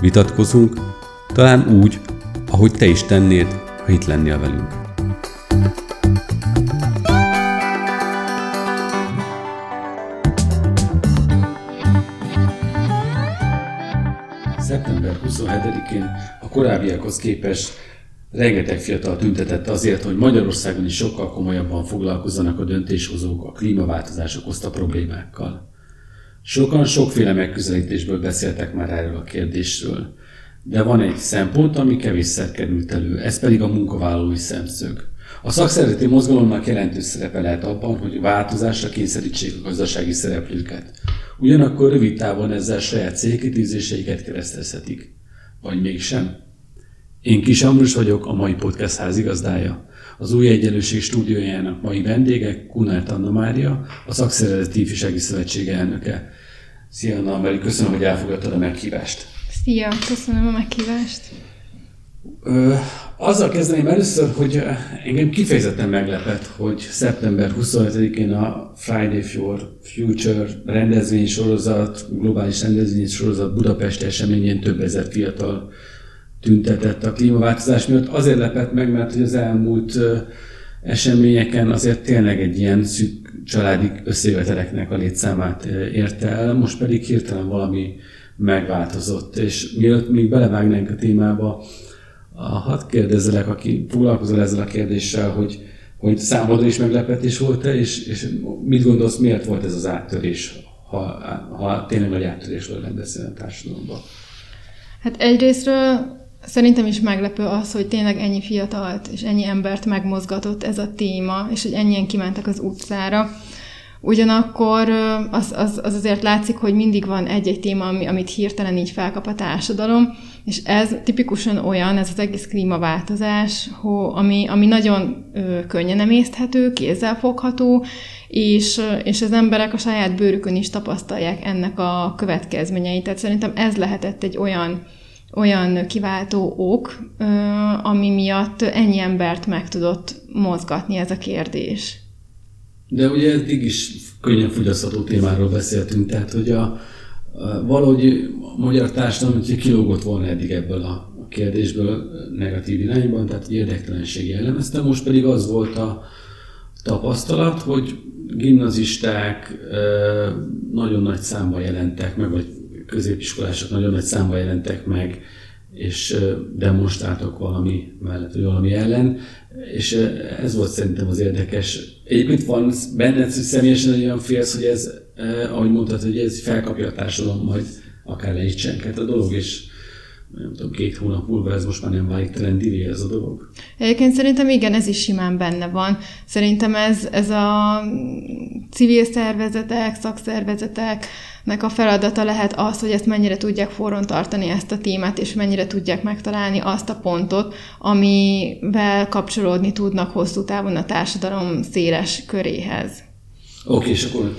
vitatkozunk, talán úgy, ahogy te is tennéd, ha itt lennél velünk. Szeptember 27-én a korábbiakhoz képest rengeteg fiatal tüntetett azért, hogy Magyarországon is sokkal komolyabban foglalkozzanak a döntéshozók a klímaváltozás okozta problémákkal. Sokan sokféle megközelítésből beszéltek már erről a kérdésről, de van egy szempont, ami kevésszer került elő, ez pedig a munkavállalói szemszög. A szakszervezeti mozgalomnak jelentős szerepe lehet abban, hogy változásra kényszerítsék a gazdasági szereplőket. Ugyanakkor rövid távon ezzel saját célkitűzéseiket keresztezhetik. Vagy mégsem? Én Kis Ambrus vagyok, a mai podcast házigazdája. Az Új Egyenlőség stúdiójának mai vendége Kunert Annamária, a Szakszervezeti Ifjúsági Szövetség elnöke. Szia Anna, köszönöm, hogy elfogadtad a meghívást. Szia, köszönöm a meghívást. Azzal kezdeném először, hogy engem kifejezetten meglepett, hogy szeptember 25-én a Friday for Future rendezvénysorozat, globális rendezvénysorozat Budapesti eseményén több ezer fiatal tüntetett a klímaváltozás miatt. Azért lepett meg, mert az elmúlt eseményeken azért tényleg egy ilyen szűk családi összejöveteleknek a létszámát érte el, most pedig hirtelen valami megváltozott. És mielőtt még belevágnánk a témába, hadd kérdezzelek, aki foglalkozol ezzel a kérdéssel, hogy számodra is meglepetés volt-e, és mit gondolsz, miért volt ez az áttörés, ha tényleg nagy áttörésről lenne beszélni a társadalomban? Hát egyrésztről szerintem is meglepő az, hogy tényleg ennyi fiatalt és ennyi embert megmozgatott ez a téma, és hogy ennyien kimentek az utcára. Ugyanakkor az azért látszik, hogy mindig van egy-egy téma, amit hirtelen így felkap a társadalom, és ez tipikusan olyan, ez az egész klímaváltozás, ami nagyon könnyen emészthető, kézzelfogható, és az emberek a saját bőrükön is tapasztalják ennek a következményeit. Tehát szerintem ez lehetett egy olyan kiváltó ok, ami miatt ennyi embert meg tudott mozgatni ez a kérdés. De ugye eddig is könnyen fogyasztható témáról beszéltünk, tehát hogy valahogy a magyar társadalom kilógott volna eddig ebből a kérdésből negatív irányban, tehát érdektelenség jellemezte, most pedig az volt a tapasztalat, hogy gimnazisták nagyon nagy számban jelentek meg, vagy középiskolások nagyon nagy számban jelentek meg, és demonstráltak valami mellett, vagy valami ellen, és ez volt szerintem az érdekes. Egyébként van benned személyesen olyan félsz, hogy ez, ahogy mondtad, hogy ez felkapja a társadalom, majd akár le is csenket a dolog, és nem tudom, 2 hónap múlva ez most már nem válik trendivé ez a dolog. Egyébként szerintem igen, ez is simán benne van. Szerintem ez a civil szervezetek, szakszervezeteknek a feladata lehet az, hogy ezt mennyire tudják forron tartani ezt a témát, és mennyire tudják megtalálni azt a pontot, amivel kapcsolódni tudnak hosszú távon a társadalom széles köréhez. Oké, és akkor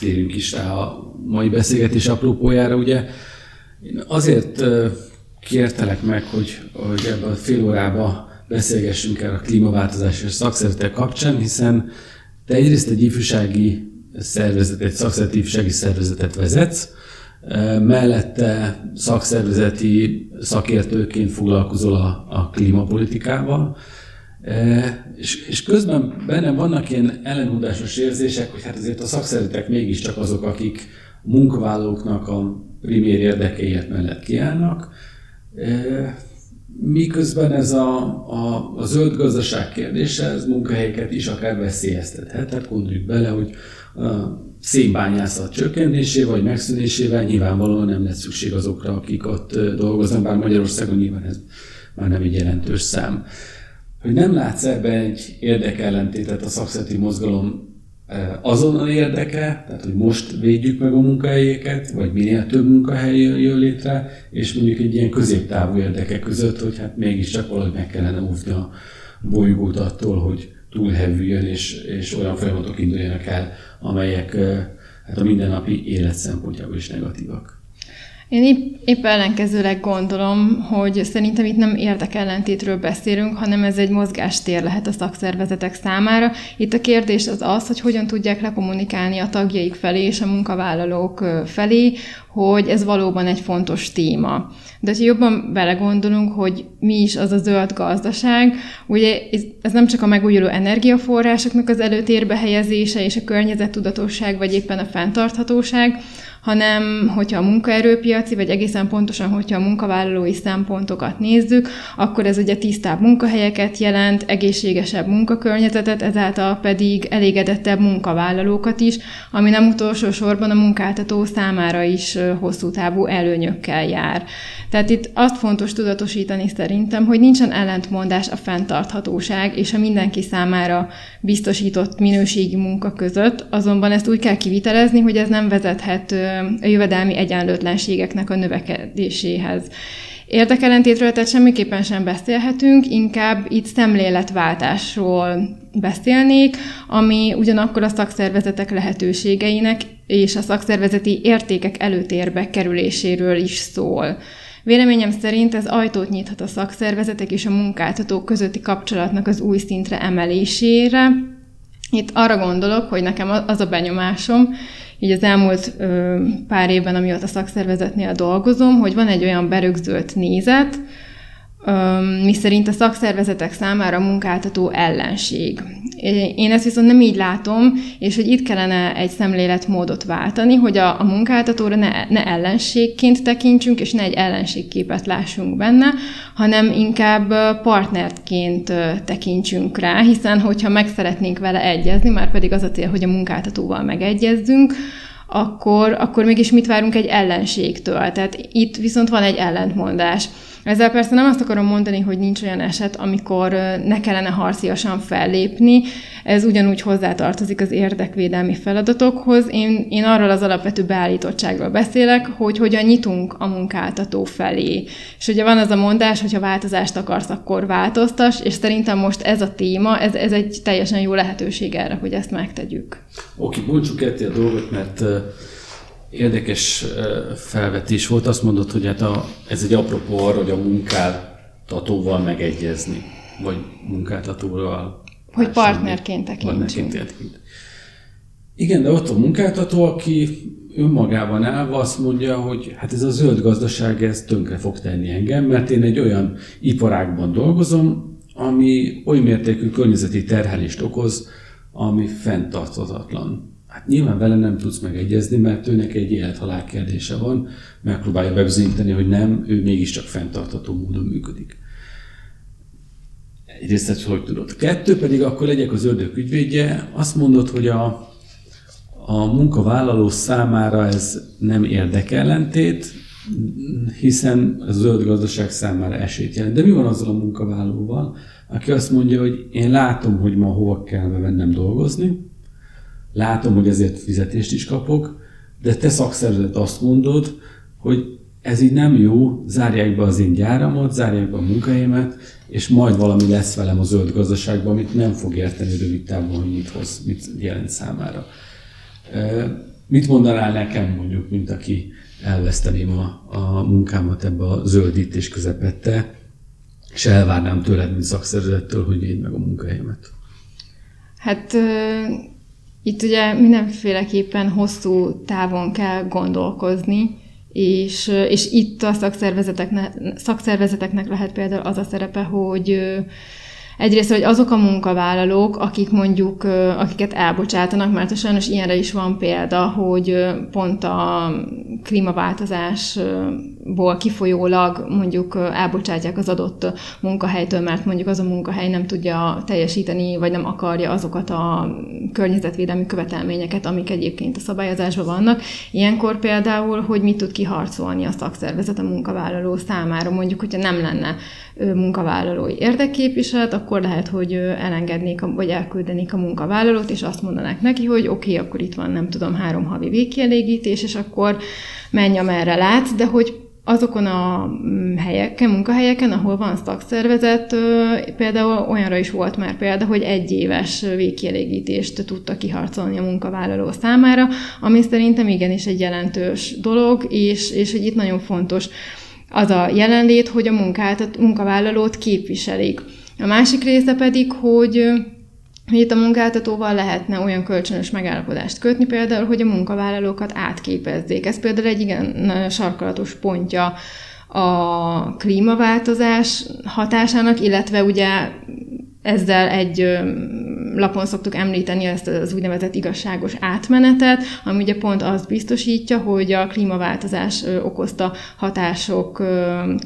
térjünk is rá a mai beszélgetés apropójára, ugye. Én azért kértelek meg, hogy ebben a fél órában beszélgessünk el a klímaváltozás és szakszervezetek kapcsán, hiszen te egyrészt egy ifjúsági szervezetet, szakszervezeti ifjúsági szervezetet vezetsz, mellette szakszervezeti szakértőként foglalkozol a klímapolitikával, és közben benne vannak ilyen ellenmondásos érzések, hogy hát azért a szakszervezetek mégiscsak azok, akik munkavállalóknak a primér érdekeiért mellett kiállnak, miközben ez a zöld gazdaság kérdése, ez munkahelyeket is akár veszélyeztethet. Tehát gondoljuk bele, hogy a szénbányászat csökkentésével vagy megszűnésével nyilvánvalóan nem lesz szükség azokra, akik ott dolgoznak, bár Magyarországon nyilván ez már nem egy jelentős szám. Hogy nem látsz ebben egy érdekellentétet a szakszervezeti mozgalom azon a érdeke, tehát hogy most védjük meg a munkahelyeket, vagy minél több munkahely jön létre, és mondjuk egy ilyen középtávú érdeke között, hogy hát mégiscsak valahogy meg kellene óvni a bolygót attól, hogy túlhevüljön, és olyan folyamatok induljanak el, amelyek hát a mindennapi élet szempontjából is negatívak. Én épp ellenkezőleg gondolom, hogy szerintem itt nem érdekellentétről beszélünk, hanem ez egy mozgástér lehet a szakszervezetek számára. Itt a kérdés az az, hogy hogyan tudják lekommunikálni a tagjaik felé és a munkavállalók felé, hogy ez valóban egy fontos téma. De ha jobban belegondolunk, hogy mi is az a zöld gazdaság, ugye ez nem csak a megújuló energiaforrásoknak az előtérbe helyezése és a környezettudatosság, vagy éppen a fenntarthatóság, hanem hogyha a munkaerőpiaci, vagy egészen pontosan, hogyha a munkavállalói szempontokat nézzük, akkor ez ugye tisztább munkahelyeket jelent, egészségesebb munkakörnyezetet, ezáltal pedig elégedettebb munkavállalókat is, ami nem utolsó sorban a munkáltató számára is hosszú távú előnyökkel jár. Tehát itt azt fontos tudatosítani szerintem, hogy nincsen ellentmondás a fenntarthatóság és a mindenki számára biztosított minőségi munka között, azonban ezt úgy kell kivitelezni, hogy ez nem vezethet a jövedelmi egyenlőtlenségeknek a növekedéséhez. Érdekellentétről tehát semmiképpen sem beszélhetünk, inkább itt szemléletváltásról beszélnék, ami ugyanakkor a szakszervezetek lehetőségeinek és a szakszervezeti értékek előtérbe kerüléséről is szól. Véleményem szerint ez ajtót nyithat a szakszervezetek és a munkáltatók közötti kapcsolatnak az új szintre emelésére. Itt arra gondolok, hogy nekem az a benyomásom, így az elmúlt pár évben, amióta szakszervezetnél dolgozom, hogy van egy olyan berögzölt nézet, miszerint a szakszervezetek számára munkáltató ellenség. Én ezt viszont nem így látom, és hogy itt kellene egy szemléletmódot váltani, hogy a munkáltatóra ne ellenségként tekintsünk, és ne egy ellenségképet lássunk benne, hanem inkább partnertként tekintsünk rá, hiszen hogyha meg szeretnénk vele egyezni, már pedig az a cél, hogy a munkáltatóval megegyezzünk, akkor mégis mit várunk egy ellenségtől? Tehát itt viszont van egy ellentmondás. Ezzel persze nem azt akarom mondani, hogy nincs olyan eset, amikor ne kellene harciasan fellépni. Ez ugyanúgy hozzátartozik az érdekvédelmi feladatokhoz. Én arról az alapvető beállítottságról beszélek, hogy hogyan nyitunk a munkáltató felé. És ugye van az a mondás, hogy ha változást akarsz, akkor változtass, és szerintem most ez a téma, ez egy teljesen jó lehetőség erre, hogy ezt megtegyük. Oké, bontsuk ketté a dolgot, mert érdekes felvetés volt. Azt mondod, hogy hát ez egy apropó arra, hogy a munkáltatóval megegyezni, vagy munkáltatóval. Hogy partnerként tekintsünk. Igen, de ott a munkáltató, aki önmagában állva azt mondja, hogy hát ez a zöld gazdaság, ez tönkre fog tenni engem, mert én egy olyan iparágban dolgozom, ami oly mértékű környezeti terhelést okoz, ami fenntarthatatlan. Hát nyilván vele nem tudsz megegyezni, mert őnek egy élet-halál kérdése van, megpróbálja bebizonyítani, hogy nem, ő mégiscsak fenntartható módon működik. Egyrészt ezt hogy tudod? Kettő pedig, akkor legyek az ördög ügyvédje, azt mondod, hogy a munkavállaló számára ez nem érdekellentét, hiszen a zöld gazdaság számára esélyt jelent. De mi van azzal a munkavállalóval, aki azt mondja, hogy én látom, hogy ma hova kell bevennem dolgozni, látom, hogy ezért fizetést is kapok, de te szakszervezet azt mondod, hogy ez így nem jó, zárják be az én gyáramat, zárják be a munkahelyemet, és majd valami lesz velem a zöld gazdaságban, amit nem fog érteni rövid távon, hogy mit hoz, mit jelent számára. Mit mondanál nekem mondjuk, mint aki elveszteném a munkámat ebbe a zöldítés közepette, és elvárnám tőled, mint szakszervezettől, hogy védd meg a munkahelyemet? Hát... Itt ugye mindenféleképpen hosszú távon kell gondolkozni, és itt a szakszervezeteknek lehet például az a szerepe, hogy egyrészt, hogy azok a munkavállalók, akiket elbocsátanak, mert sajnos ilyenre is van példa, hogy pont a klímaváltozás ból kifolyólag mondjuk elbocsátják az adott munkahelytől, mert mondjuk az a munkahely nem tudja teljesíteni, vagy nem akarja azokat a környezetvédelmi követelményeket, amik egyébként a szabályozásban vannak. Ilyenkor például, hogy mit tud kiharcolni a szakszervezet a munkavállaló számára. Mondjuk, hogyha nem lenne munkavállalói érdekképviselet, akkor lehet, hogy elengednék, vagy elküldenék a munkavállalót, és azt mondanák neki, hogy oké, akkor itt van, nem tudom, 3 havi végkielégítés, és akkor menj, amerre látsz, de hogy azokon a helyeken, munkahelyeken, ahol van szakszervezet, például olyanra is volt már példa, hogy 1 éves végkielégítést tudta kiharcolni a munkavállaló számára, ami szerintem igenis egy jelentős dolog, és hogy itt nagyon fontos az a jelenlét, hogy a munkavállalót képviselik. A másik része pedig, hogy itt a munkáltatóval lehetne olyan kölcsönös megállapodást kötni, például, hogy a munkavállalókat átképezzék. Ez például egy igen sarkalatos pontja a klímaváltozás hatásának, illetve ugye ezzel egy lapon szoktuk említeni ezt az úgynevezett igazságos átmenetet, ami ugye pont azt biztosítja, hogy a klímaváltozás okozta hatások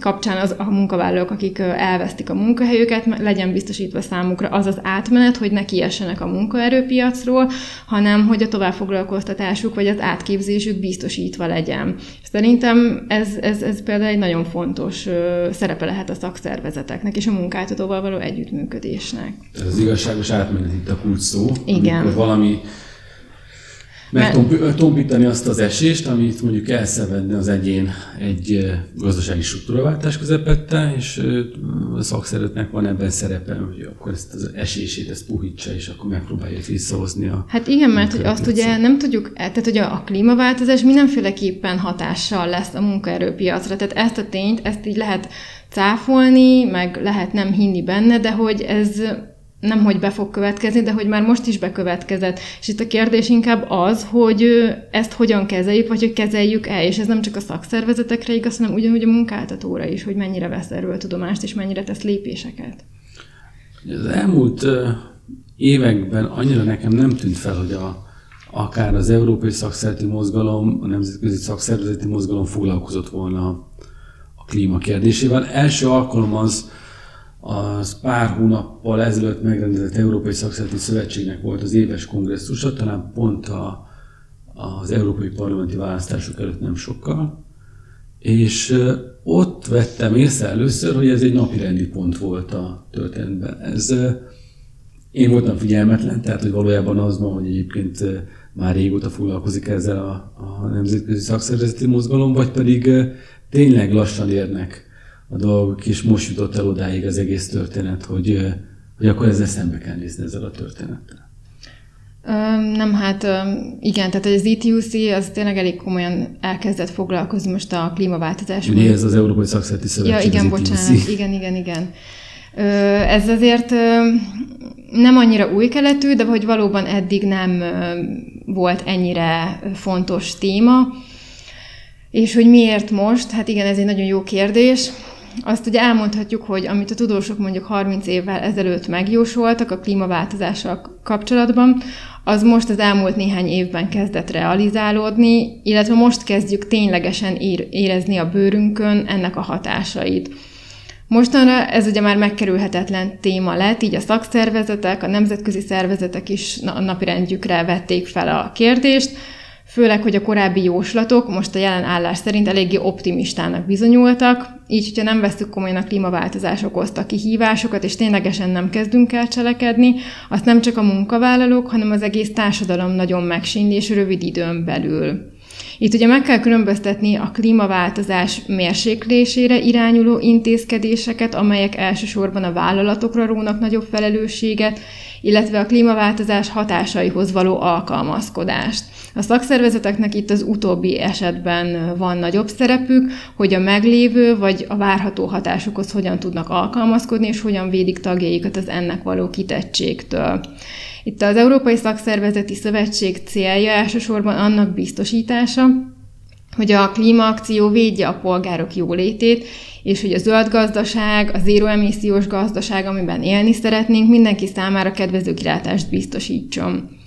kapcsán a munkavállalók, akik elvesztik a munkahelyüket, legyen biztosítva számukra az az átmenet, hogy ne kiessenek a munkaerőpiacról, hanem hogy a továbbfoglalkoztatásuk vagy az átképzésük biztosítva legyen. Szerintem ez például egy nagyon fontos szerepe lehet a szakszervezeteknek és a munkáltatóval való együttműködésnek. Ez az igazságos átmenet itt a kulcs szó, amikor valami megtompítani azt az esést, amit mondjuk elszenvedne az egyén egy gazdasági struktúraváltás közepette, és a szakszervezetnek van ebben szerepe, hogy akkor ezt az esését ezt puhítsa, és akkor megpróbálja visszahozni a... Hát igen, mert hogy azt ugye nem tudjuk, tehát hogy a klímaváltozás mindenféleképpen hatással lesz a munkaerőpiacra, tehát ezt a tényt, ezt így lehet cáfolni, meg lehet nem hinni benne, de hogy ez... nem, hogy be fog következni, de hogy már most is bekövetkezett. És itt a kérdés inkább az, hogy ezt hogyan kezeljük, vagy hogy kezeljük-e, és ez nem csak a szakszervezetekre igaz, hanem ugyanúgy a munkáltatóra is, hogy mennyire vesz erről tudomást, és mennyire tesz lépéseket. Az elmúlt években annyira nekem nem tűnt fel, hogy akár az Európai Szakszervezeti Mozgalom, a Nemzetközi Szakszervezeti Mozgalom foglalkozott volna a klíma kérdésével. Első alkalom az pár hónappal ezelőtt megrendezett Európai Szakszervezeti Szövetségnek volt az éves kongresszusa, talán pont az európai parlamenti választások előtt nem sokkal, és ott vettem észre először, hogy ez egy napirendi pont volt a történetben. Én voltam figyelmetlen, tehát hogy valójában az van, hogy egyébként már régóta foglalkozik ezzel a Nemzetközi Szakszervezeti Mozgalom, vagy pedig tényleg lassan érnek a dolgok, és most jutott el odáig az egész történet, hogy akkor ezzel szembe kell nézni ezzel a történettel. Nem, hát igen, tehát az ETUC az tényleg elég komolyan elkezdett foglalkozni most a klímaváltozással. Ugye ez az Európai Szakszervezeti Szövetség. Ja, igen, bocsánat, igen. Ez azért nem annyira új keletű, de hogy valóban eddig nem volt ennyire fontos téma. És hogy miért most? Hát igen, ez egy nagyon jó kérdés. Azt ugye elmondhatjuk, hogy amit a tudósok mondjuk 30 évvel ezelőtt megjósoltak a klímaváltozással kapcsolatban, az most az elmúlt néhány évben kezdett realizálódni, illetve most kezdjük ténylegesen érezni a bőrünkön ennek a hatásait. Mostanra ez ugye már megkerülhetetlen téma lett, így a szakszervezetek, a nemzetközi szervezetek is a napirendjükre vették fel a kérdést, főleg, hogy a korábbi jóslatok most a jelen állás szerint eléggé optimistának bizonyultak, így, hogyha nem vesszük komolyan a klímaváltozás okozta kihívásokat, és ténylegesen nem kezdünk el cselekedni, azt nem csak a munkavállalók, hanem az egész társadalom nagyon megsínli, és rövid időn belül. Itt ugye meg kell különböztetni a klímaváltozás mérséklésére irányuló intézkedéseket, amelyek elsősorban a vállalatokra rónak nagyobb felelősséget, illetve a klímaváltozás hatásaihoz való alkalmazkodást. A szakszervezeteknek itt az utóbbi esetben van nagyobb szerepük, hogy a meglévő vagy a várható hatásokhoz hogyan tudnak alkalmazkodni, és hogyan védik tagjaikat az ennek való kitettségtől. Itt az Európai Szakszervezeti Szövetség célja elsősorban annak biztosítása, hogy a klímaakció védje a polgárok jólétét, és hogy a zöld gazdaság, a zéroemissziós gazdaság, amiben élni szeretnénk, mindenki számára kedvező kilátást biztosítson.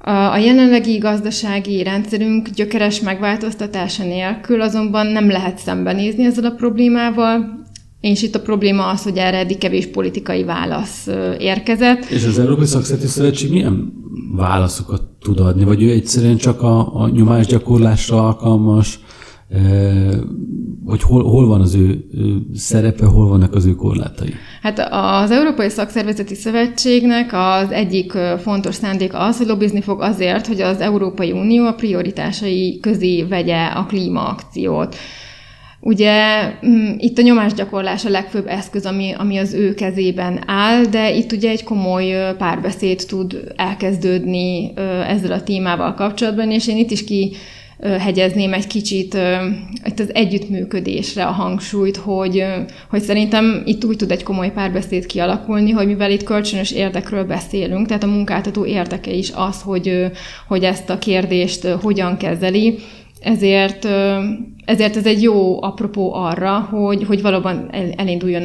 A jelenlegi gazdasági rendszerünk gyökeres megváltoztatása nélkül azonban nem lehet szembenézni ezzel a problémával, és itt a probléma az, hogy erre eddig kevés politikai válasz érkezett. És az Európai Szakszervezeti Szövetség milyen válaszokat tud adni? Vagy ő egyszerűen csak a nyomásgyakorlásra alkalmas, hogy hol van az ő szerepe, hol vannak az ő korlátai? Hát az Európai Szakszervezeti Szövetségnek az egyik fontos szándéka az, hogy lobbizni fog azért, hogy az Európai Unió a prioritásai közé vegye a klímaakciót. Ugye itt a nyomásgyakorlás a legfőbb eszköz, ami az ő kezében áll, de itt ugye egy komoly párbeszéd tud elkezdődni ezzel a témával kapcsolatban, és én itt is kihegyezném egy kicsit itt az együttműködésre a hangsúlyt, hogy szerintem itt úgy tud egy komoly párbeszéd kialakulni, hogy mivel itt kölcsönös érdekről beszélünk, tehát a munkáltató érdeke is az, hogy ezt a kérdést hogyan kezeli, ezért ez egy jó apropó arra, hogy valóban elinduljon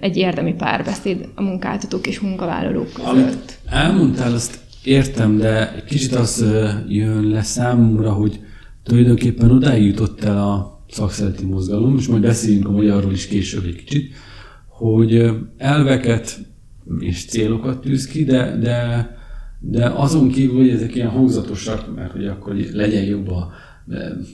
egy érdemi párbeszéd a munkáltatók és munkavállalók között. Amit elmondtál, azt értem, de egy kicsit az jön le számomra, hogy tulajdonképpen odáig jutott el a szakszervezeti mozgalom, és majd beszéljünk a magyarról is később egy kicsit, hogy elveket és célokat tűz ki, de azon kívül, hogy ezek ilyen hangzatosak, mert hogy akkor legyen jobb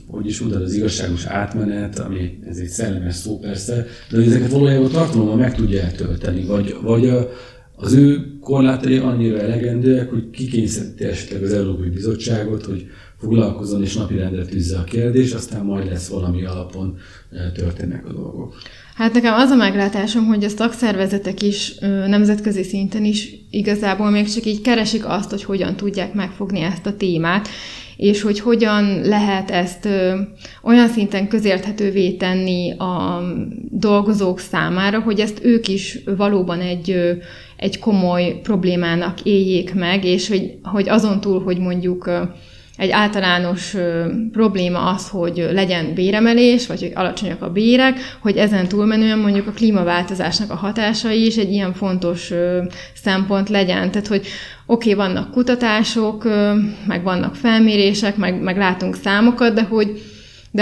hogy is mondtad, az igazságos átmenet, ami ez egy szellemes szó persze, de ezeket valójában tartalommal meg tudja eltölteni, vagy az ő korlátai annyira elegendőek, hogy kikényszeríti esetleg az Európai Bizottságot, hogy foglalkozzon és napirendre tűzze a kérdés, aztán majd lesz valami alapon történnek a dolgok. Hát nekem az a meglátásom, hogy a szakszervezetek is nemzetközi szinten is igazából még csak így keresik azt, hogy hogyan tudják megfogni ezt a témát, és hogy hogyan lehet ezt olyan szinten közérthetővé tenni a dolgozók számára, hogy ezt ők is valóban egy komoly problémának éljék meg, és hogy azon túl, hogy mondjuk egy általános probléma az, hogy legyen béremelés, vagy hogy alacsonyak a bérek, hogy ezen túlmenően mondjuk a klímaváltozásnak a hatásai is egy ilyen fontos szempont legyen. Tehát, hogy oké, vannak kutatások, meg vannak felmérések, meg látunk számokat, de hogy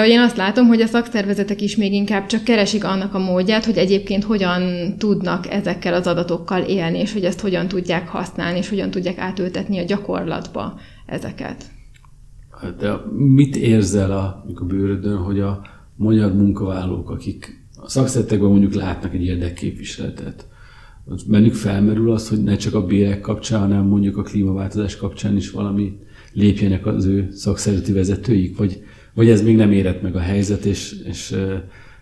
én azt látom, hogy a szakszervezetek is még inkább csak keresik annak a módját, hogy egyébként hogyan tudnak ezekkel az adatokkal élni, és hogy ezt hogyan tudják használni, és hogyan tudják átültetni a gyakorlatba ezeket. De mit érzel a bőrödön, hogy a magyar munkavállalók, akik a szakszervezetekben mondjuk látnak egy érdekképviseletet, bennük felmerül az, hogy ne csak a bérek kapcsán, hanem mondjuk a klímaváltozás kapcsán is valami lépjenek az ő szakszervezeti vezetőik, vagy ez még nem érett meg a helyzet, és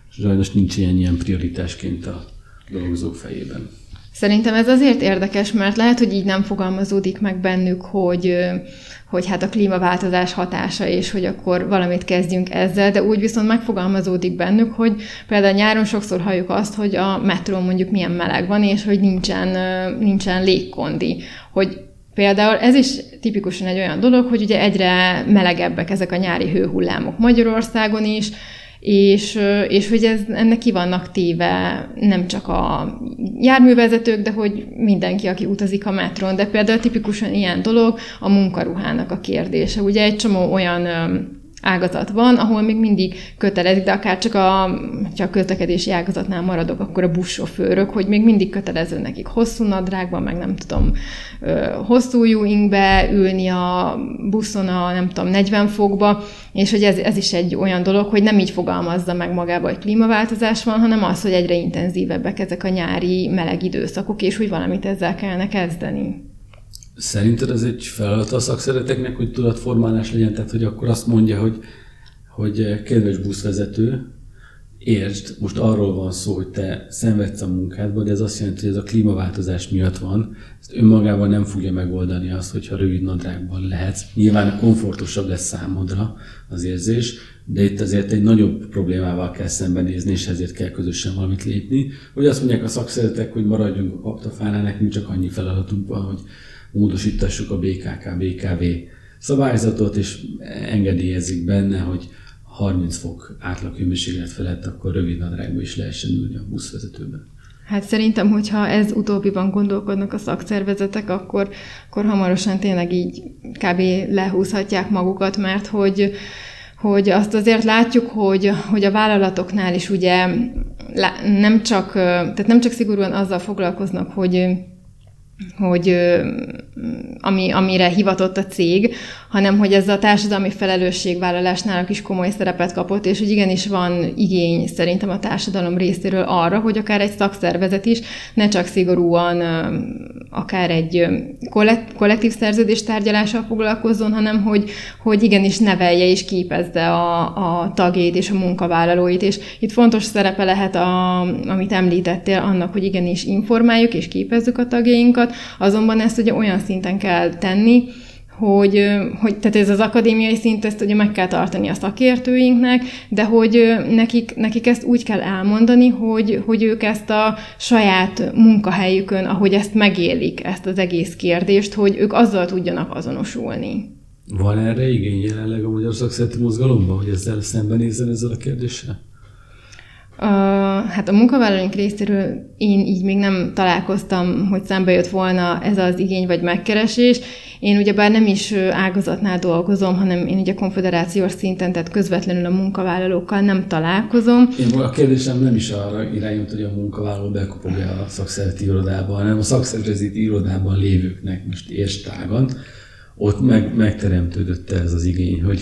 sajnos nincs ilyen prioritásként a dolgozók fejében. Szerintem ez azért érdekes, mert lehet, hogy így nem fogalmazódik meg bennük, hogy hát a klímaváltozás hatása, és hogy akkor valamit kezdjünk ezzel, de úgy viszont megfogalmazódik bennük, hogy például nyáron sokszor halljuk azt, hogy a metrón mondjuk milyen meleg van, és hogy nincsen légkondi. Hogy például ez is tipikusan egy olyan dolog, hogy ugye egyre melegebbek ezek a nyári hőhullámok Magyarországon is, és hogy ennek ki vannak téve nem csak a járművezetők, de hogy mindenki, aki utazik a metrón. De például tipikusan ilyen dolog a munkaruhának a kérdése. Ugye egy csomó olyan ágazat van, ahol még mindig kötelezik, de akár csak ha a közlekedési ágazatnál maradok, akkor a buszsofőrök, hogy még mindig kötelező nekik hosszú nadrágban, meg nem tudom, hosszú ujjingbe ülni a buszon a, nem tudom, 40 fokba, és hogy ez is egy olyan dolog, hogy nem így fogalmazza meg magába, hogy klímaváltozás van, hanem az, hogy egyre intenzívebbek ezek a nyári meleg időszakok, és hogy valamit ezzel kellene kezdeni. Szerinted ez egy feladat a szakszervezeteknek, hogy tudatformálás legyen? Tehát, hogy akkor azt mondja, hogy kedves buszvezető, értsd, most arról van szó, hogy te szenvedsz a munkádba, de ez azt jelenti, hogy ez a klímaváltozás miatt van. Ezt önmagában nem fogja megoldani azt, hogyha rövid nadrágban lehetsz. Nyilván komfortosabb lesz számodra az érzés, de itt azért egy nagyobb problémával kell szembenézni, és ezért kell közösen valamit lépni. Hogy azt mondják a szakszervezetek, hogy maradjunk a kaptafánál, nekünk csak annyi feladatunk van, hogy módosítassuk a BKK-BKV szabályzatot, és engedélyezik benne, hogy 30 fok átlaghőmérséklet felett, akkor rövid nadrágban is lehessen ülni a buszvezetőben. Hát szerintem, hogyha ez utóbbiban gondolkodnak a szakszervezetek, akkor hamarosan tényleg így kb. Lehúzhatják magukat, mert hogy azt azért látjuk, hogy a vállalatoknál is ugye nem csak szigorúan azzal foglalkoznak, hogy amire hivatott a cég, hanem hogy ez a társadalmi felelősségvállalásnál is komoly szerepet kapott, és hogy igenis van igény szerintem a társadalom részéről arra, hogy akár egy szakszervezet is ne csak szigorúan akár egy kollektív szerződés tárgyalással foglalkozzon, hanem hogy igenis nevelje és képezze a tagjait és a munkavállalóit. És itt fontos szerepe lehet, amit említettél, annak, hogy igenis informáljuk és képezzük a tagjainkat, azonban ezt ugye olyan szinten kell tenni, hogy tehát ez az akadémiai szint, ezt ugye meg kell tartani a szakértőinknek, de hogy nekik ezt úgy kell elmondani, hogy ők ezt a saját munkahelyükön, ahogy ezt megélik, ezt az egész kérdést, hogy ők azzal tudjanak azonosulni. Van erre igény jelenleg a Magyar Szakszervezeti Mozgalomban, hogy ezzel szembenézzen ezzel a kérdéssel? Hát a munkavállalóink részéről én így még nem találkoztam, hogy szembe jött volna ez az igény vagy megkeresés. Én ugyebár nem is ágazatnál dolgozom, hanem én ugye konfederációs szinten, tehát közvetlenül a munkavállalókkal nem találkozom. Én a kérdésem nem is arra irányult, hogy a munkavállaló bekopogja a szakszervezeti irodába, hanem a szakszervezeti irodában lévőknek most érstágan. Ott megteremtődött ez az igény, hogy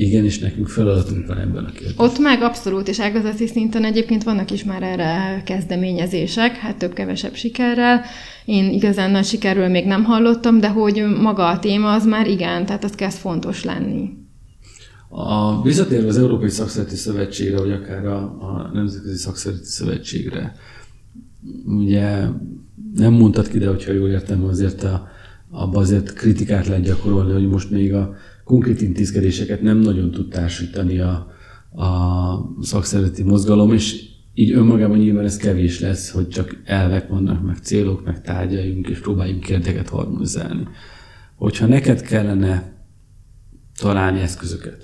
igenis nekünk feladatunk van ebben a kérdésben. Ott meg abszolút, és ágazati szinten egyébként vannak is már erre kezdeményezések, hát több-kevesebb sikerrel. Én igazán nagy sikerről még nem hallottam, de hogy maga a téma az már igen, tehát az kezd fontos lenni. Visszatérve az Európai Szakszervezeti Szövetségre, vagy akár a Nemzetközi Szakszervezeti Szövetségre, ugye nem mondtad ki, de hogyha jól értem, azért abban azért kritikát lehet gyakorolni, hogy most még a konkrét intézkedéseket nem nagyon tud társítani a szakszervezeti mozgalom, és így önmagában nyilván ez kevés lesz, hogy csak elvek vannak, meg célok, meg tárgyaljunk, és próbáljunk kérdeket harmonizálni. Hogyha neked kellene találni eszközöket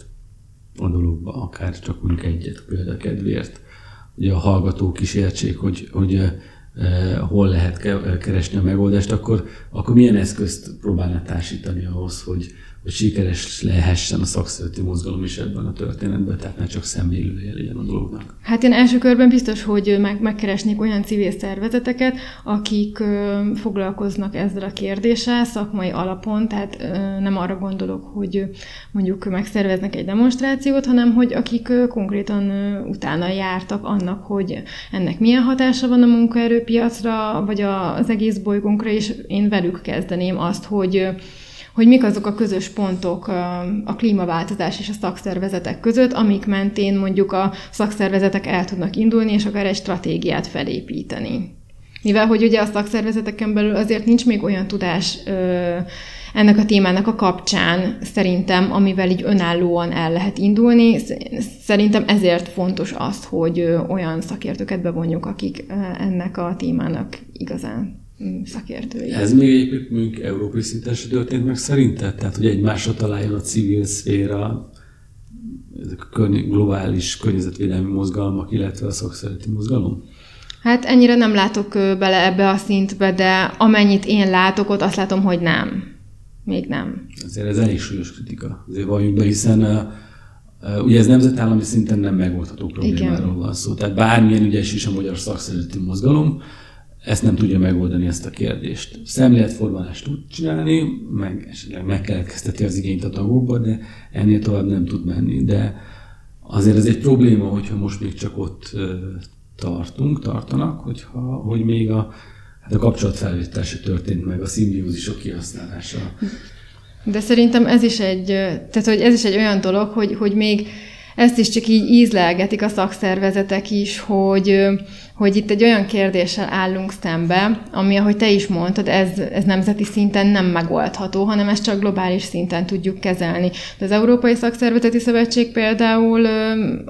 a dologba, akár csak mondjuk egyet példakedvéért, ugye a hallgatók is értsék, hogy hol lehet keresni a megoldást, akkor milyen eszközt próbálná társítani ahhoz, hogy sikeres lehessen a szakszervezeti mozgalom is ebben a történetben, tehát nem csak szemlélője legyen a dolognak. Hát én első körben biztos, hogy megkeresnék olyan civil szervezeteket, akik foglalkoznak ezzel a kérdéssel szakmai alapon, tehát nem arra gondolok, hogy mondjuk megszerveznek egy demonstrációt, hanem hogy akik konkrétan utána jártak annak, hogy ennek milyen hatása van a munkaerőpiacra, vagy az egész bolygónkra, és én velük kezdeném azt, hogy mik azok a közös pontok a klímaváltozás és a szakszervezetek között, amik mentén mondjuk a szakszervezetek el tudnak indulni, és akár egy stratégiát felépíteni. Mivel hogy ugye a szakszervezeteken belül azért nincs még olyan tudás ennek a témának a kapcsán, szerintem, amivel így önállóan el lehet indulni. Szerintem ezért fontos az, hogy olyan szakértőket bevonjuk, akik ennek a témának igazán szakértői. Ez még egyébként mondjuk európai szinten se történt meg szerinted? Tehát, hogy egymásra találjon a civil szféra, ezek a globális környezetvédelmi mozgalmak, illetve a szakszervezeti mozgalom? Hát ennyire nem látok bele ebbe a szintbe, de amennyit én látok ott, azt látom, hogy nem. Még nem. Azért ez elég súlyos kritika. Azért valljuk be, hiszen ugye ez nemzetállami szinten nem megoldható problémáról van szó. Tehát bármilyen ügyes is a magyar szakszervezeti mozgalom, ezt nem tudja megoldani, ezt a kérdést. Szemléletformálást tud csinálni, meg esetleg megkeletkezteti az igényt a tagokba, de ennél tovább nem tud menni. De azért ez egy probléma, hogyha most még csak ott tartanak, hogy még a kapcsolatfelvétel se történt meg, a szimbiózisok kihasználása. De szerintem ez is egy olyan dolog, hogy még ezt is csak így ízlelgetik a szakszervezetek is, hogy itt egy olyan kérdéssel állunk szembe, ami, ahogy te is mondtad, ez nemzeti szinten nem megoldható, hanem ezt csak globális szinten tudjuk kezelni. De az Európai Szakszervezeti Szövetség például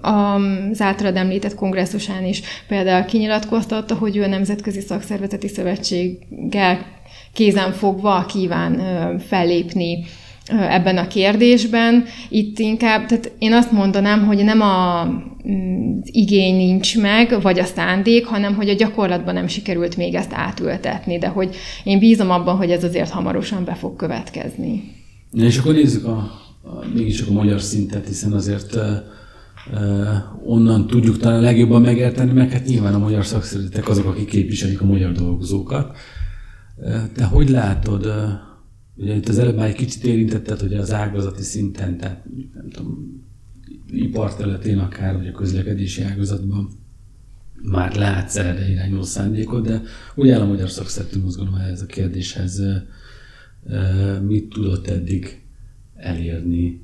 az általad említett kongresszusán is például kinyilatkoztatta, hogy ő a Nemzetközi Szakszervezeti Szövetséggel kézenfogva kíván fellépni ebben a kérdésben. Itt inkább, tehát én azt mondanám, hogy nem az igény nincs meg, vagy a szándék, hanem hogy a gyakorlatban nem sikerült még ezt átültetni, de hogy én bízom abban, hogy ez azért hamarosan be fog következni. És akkor nézzük mégiscsak a magyar szintet, hiszen azért onnan tudjuk talán legjobban megérteni, mert hát nyilván a magyar szakszervezetek azok, akik képviselik a magyar dolgozókat. Te hogy látod, ugye itt az előbb már egy kicsit érintetted, hogy az ágazati szinten, tehát nem tudom, iparterületén akár, vagy a közlekedési ágazatban már látsz erre irányuló szándékot, de úgy áll a magyar szakszervezeti mozgalom ehhez a kérdéshez, mit tudott eddig elérni?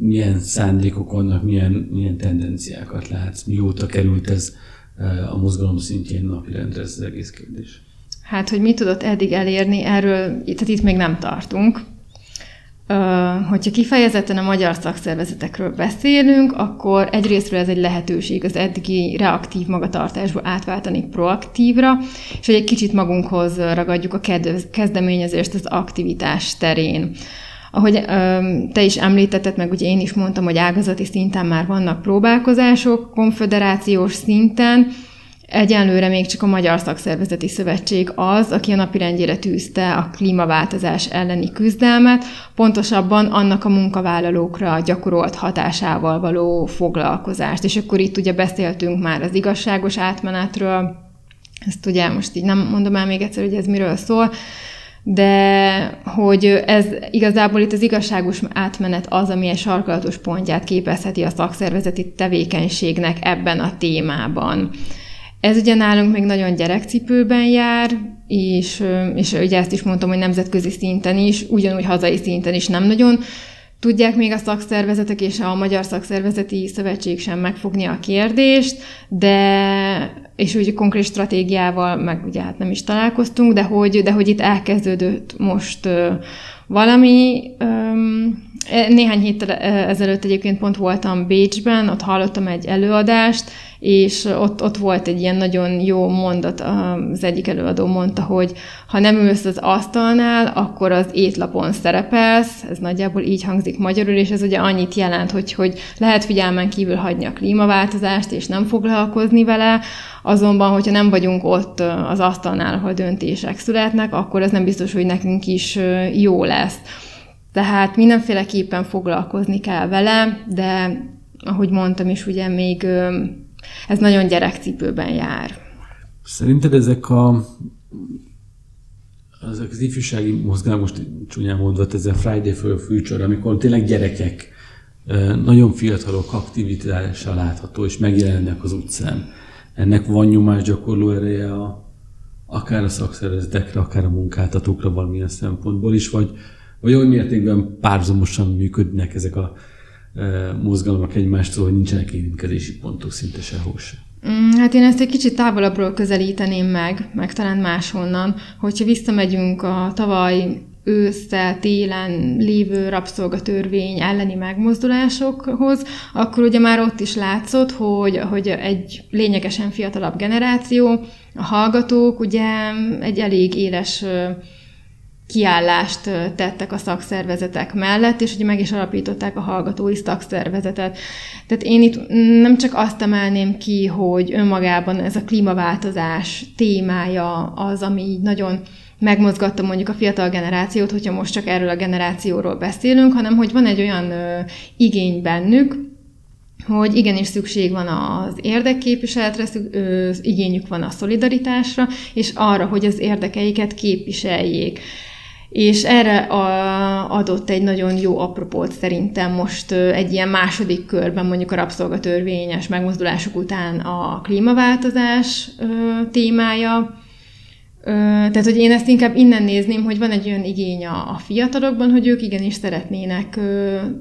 Milyen szándékok vannak, milyen tendenciákat látsz? Mióta került ez a mozgalom szintjén napirendre, ez az egész kérdés? Hát, hogy mit tudott eddig elérni, erről tehát itt még nem tartunk. Hogyha kifejezetten a magyar szakszervezetekről beszélünk, akkor egyrésztről ez egy lehetőség az eddigi reaktív magatartásból átváltani proaktívra, és hogy egy kicsit magunkhoz ragadjuk a kezdeményezést az aktivitás terén. Ahogy te is említetted, meg ugye én is mondtam, hogy ágazati szinten már vannak próbálkozások, konföderációs szinten, egyelőre még csak a Magyar Szakszervezeti Szövetség az, aki a napirendjére tűzte a klímaváltozás elleni küzdelmet, pontosabban annak a munkavállalókra gyakorolt hatásával való foglalkozást. És akkor itt ugye beszéltünk már az igazságos átmenetről, ezt ugye most így nem mondom el még egyszer, hogy ez miről szól, de hogy ez igazából itt az igazságos átmenet az, ami egy sarkalatos pontját képezheti a szakszervezeti tevékenységnek ebben a témában. Ez ugye nálunk még nagyon gyerekcipőben jár, és ugye ezt is mondtam, hogy nemzetközi szinten is, ugyanúgy hazai szinten is nem nagyon tudják még a szakszervezetek és a Magyar Szakszervezeti Szövetség sem megfogni a kérdést, és úgy konkrét stratégiával meg ugye hát nem is találkoztunk, de hogy itt elkezdődött most valami. Néhány héttel ezelőtt egyébként pont voltam Bécsben, ott hallottam egy előadást, és ott volt egy ilyen nagyon jó mondat, az egyik előadó mondta, hogy ha nem ülsz az asztalnál, akkor az étlapon szerepelsz, ez nagyjából így hangzik magyarul, és ez ugye annyit jelent, hogy lehet figyelmen kívül hagyni a klímaváltozást, és nem foglalkozni vele, azonban, hogyha nem vagyunk ott az asztalnál, ahol döntések születnek, akkor ez nem biztos, hogy nekünk is jó lesz. Tehát mindenféleképpen foglalkozni kell vele, de ahogy mondtam is, ugye még ez nagyon gyerekcipőben jár. Szerinted ezek az ifjúsági mozgalmak, most csúnyán mondva, ez a Friday for Future, amikor tényleg gyerekek, nagyon fiatalok aktivitással látható, és megjelennek az utcán. Ennek van nyomásgyakorló ereje akár a szakszervezetekre, akár a munkáltatókra valamilyen szempontból is, vagy olyan mértékben párhuzamosan működnek ezek a mozgalmak egymástól, hogy nincsenek érintkezési pontok szinte sehol se. Hát én ezt egy kicsit távolabbról közelíteném meg talán máshonnan. Hogyha visszamegyünk a tavaly ősszel, télen lévő rabszolgatörvény elleni megmozdulásokhoz, akkor ugye már ott is látszott, hogy egy lényegesen fiatalabb generáció, a hallgatók ugye egy elég éles kiállást tettek a szakszervezetek mellett, és ugye meg is alapították a hallgatói szakszervezetet. Tehát én itt nem csak azt emelném ki, hogy önmagában ez a klímaváltozás témája az, ami így nagyon megmozgatta mondjuk a fiatal generációt, hogyha most csak erről a generációról beszélünk, hanem hogy van egy olyan igény bennük, hogy igenis szükség van az érdekképviseletre, igényük van a szolidaritásra, és arra, hogy az érdekeiket képviseljék. És erre adott egy nagyon jó apropót szerintem most egy ilyen második körben, mondjuk a rabszolgatörvényes megmozdulások után a klímaváltozás témája. Tehát, hogy én ezt inkább innen nézném, hogy van egy olyan igény a fiatalokban, hogy ők igenis szeretnének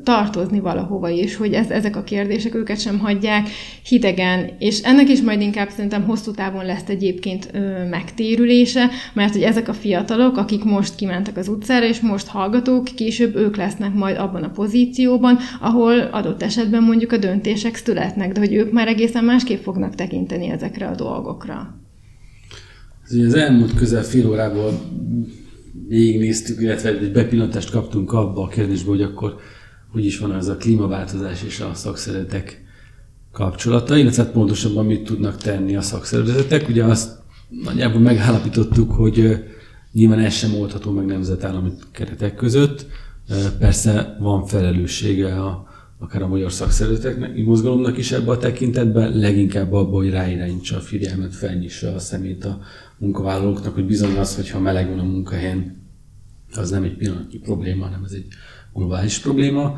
tartozni valahova is, hogy ezek a kérdések őket sem hagyják hidegen, és ennek is majd inkább szerintem hosszú távon lesz egyébként megtérülése, mert hogy ezek a fiatalok, akik most kimentek az utcára, és most hallgatók, később ők lesznek majd abban a pozícióban, ahol adott esetben mondjuk a döntések születnek, de hogy ők már egészen másképp fognak tekinteni ezekre a dolgokra. Az elmúlt közel fél órából végignéztük, illetve egy bepillantást kaptunk abba a kérdésbe, hogy akkor úgy is van ez a klímaváltozás és a szakszervezetek kapcsolata, illetve pontosabban mit tudnak tenni a szakszervezetek. Ugye azt nagyjából megállapítottuk, hogy nyilván ez sem oldható meg nemzetállami keretek között. Persze van felelőssége akár a magyar szakszervezeteknek, mozgalomnak is ebben a tekintetben, leginkább abban, hogy ráirányítsa a figyelmet, felnyissa a szemét a munkavállalóknak, hogy bizony az, hogyha meleg van a munkahelyen, az nem egy pillanatnyi probléma, hanem ez egy globális probléma.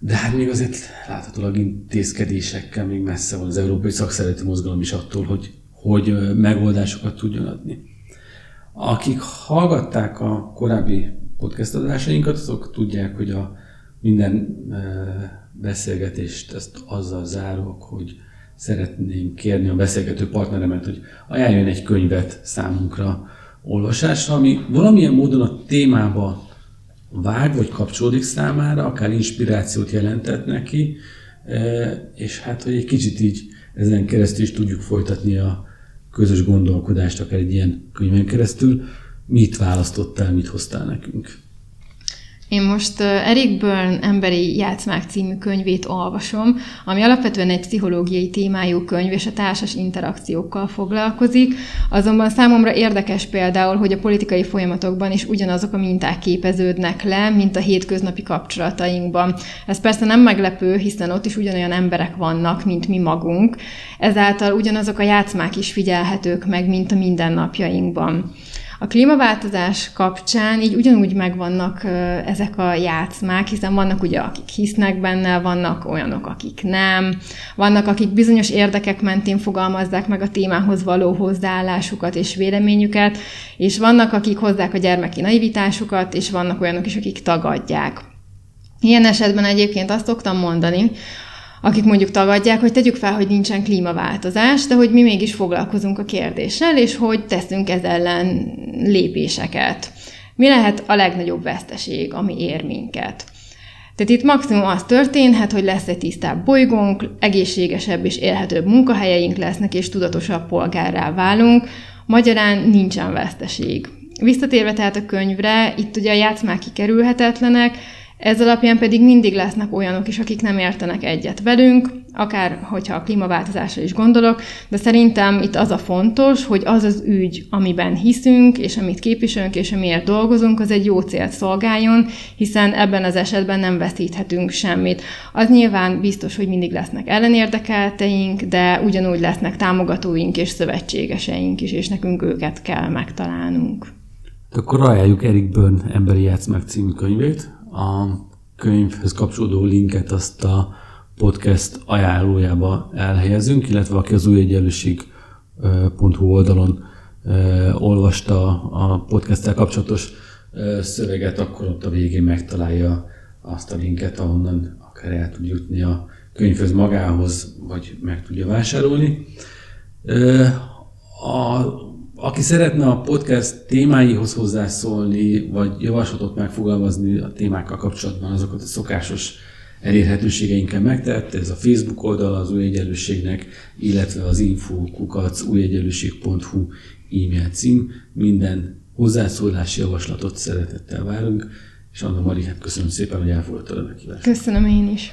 De hát még azért láthatólag intézkedésekkel még messze van az európai szakszervezeti mozgalom is attól, hogy megoldásokat tudjon adni. Akik hallgatták a korábbi podcast adásainkat, azok tudják, hogy a minden beszélgetést ezt azzal zárok, hogy szeretném kérni a beszélgető partneremet, hogy ajánljon egy könyvet számunkra olvasásra, ami valamilyen módon a témába vág, vagy kapcsolódik számára, akár inspirációt jelentett neki, és hát, hogy egy kicsit így ezen keresztül is tudjuk folytatni a közös gondolkodást, akár egy ilyen könyven keresztül. Mit választottál, mit hoztál nekünk? Én most Eric Berne Emberi játszmák című könyvét olvasom, ami alapvetően egy pszichológiai témájú könyv és a társas interakciókkal foglalkozik, azonban számomra érdekes például, hogy a politikai folyamatokban is ugyanazok a minták képeződnek le, mint a hétköznapi kapcsolatainkban. Ez persze nem meglepő, hiszen ott is ugyanolyan emberek vannak, mint mi magunk, ezáltal ugyanazok a játszmák is figyelhetők meg, mint a mindennapjainkban. A klímaváltozás kapcsán így ugyanúgy megvannak ezek a játszmák, hiszen vannak ugye, akik hisznek benne, vannak olyanok, akik nem, vannak, akik bizonyos érdekek mentén fogalmazzák meg a témához való hozzáállásukat és véleményüket, és vannak, akik hozzák a gyermeki naivitásukat, és vannak olyanok is, akik tagadják. Ilyen esetben egyébként azt szoktam mondani, akik mondjuk tagadják, hogy tegyük fel, hogy nincsen klímaváltozás, de hogy mi mégis foglalkozunk a kérdéssel, és hogy teszünk ez ellen lépéseket. Mi lehet a legnagyobb veszteség, ami ér minket? Tehát itt maximum az történhet, hogy lesz egy tisztább bolygónk, egészségesebb és élhetőbb munkahelyeink lesznek, és tudatosabb polgárrá válunk. Magyarán nincsen veszteség. Visszatérve tehát a könyvre, itt ugye a játszmák kikerülhetetlenek, ez alapján pedig mindig lesznek olyanok is, akik nem értenek egyet velünk, akár hogyha a klímaváltozásra is gondolok, de szerintem itt az a fontos, hogy az az ügy, amiben hiszünk, és amit képviselünk, és amiért dolgozunk, az egy jó célt szolgáljon, hiszen ebben az esetben nem veszíthetünk semmit. Az nyilván biztos, hogy mindig lesznek ellenérdekelteink, de ugyanúgy lesznek támogatóink és szövetségeseink is, és nekünk őket kell megtalálnunk. Akkor ajánljuk Eric Berne Emberi játszmák című könyvét. A könyvhöz kapcsolódó linket azt a podcast ajánlójába elhelyezünk, illetve aki az Új Egyenlőség.hu oldalon olvasta a podcasttel kapcsolatos szöveget, akkor ott a végén megtalálja azt a linket, ahonnan akár el tud jutni a könyvhöz magához, vagy meg tudja vásárolni. Aki szeretne a podcast témáihoz hozzászólni, vagy javaslatot megfogalmazni a témákkal kapcsolatban, azokat a szokásos elérhetőségeinkkel megtette, ez a Facebook oldal az Új Egyenlőségnek, illetve az info@ujegyenlosig.hu e-mail cím. Minden hozzászólási javaslatot szeretettel várunk, és Annamária, köszönöm szépen, hogy elfogadtad a meghívást. Köszönöm én is.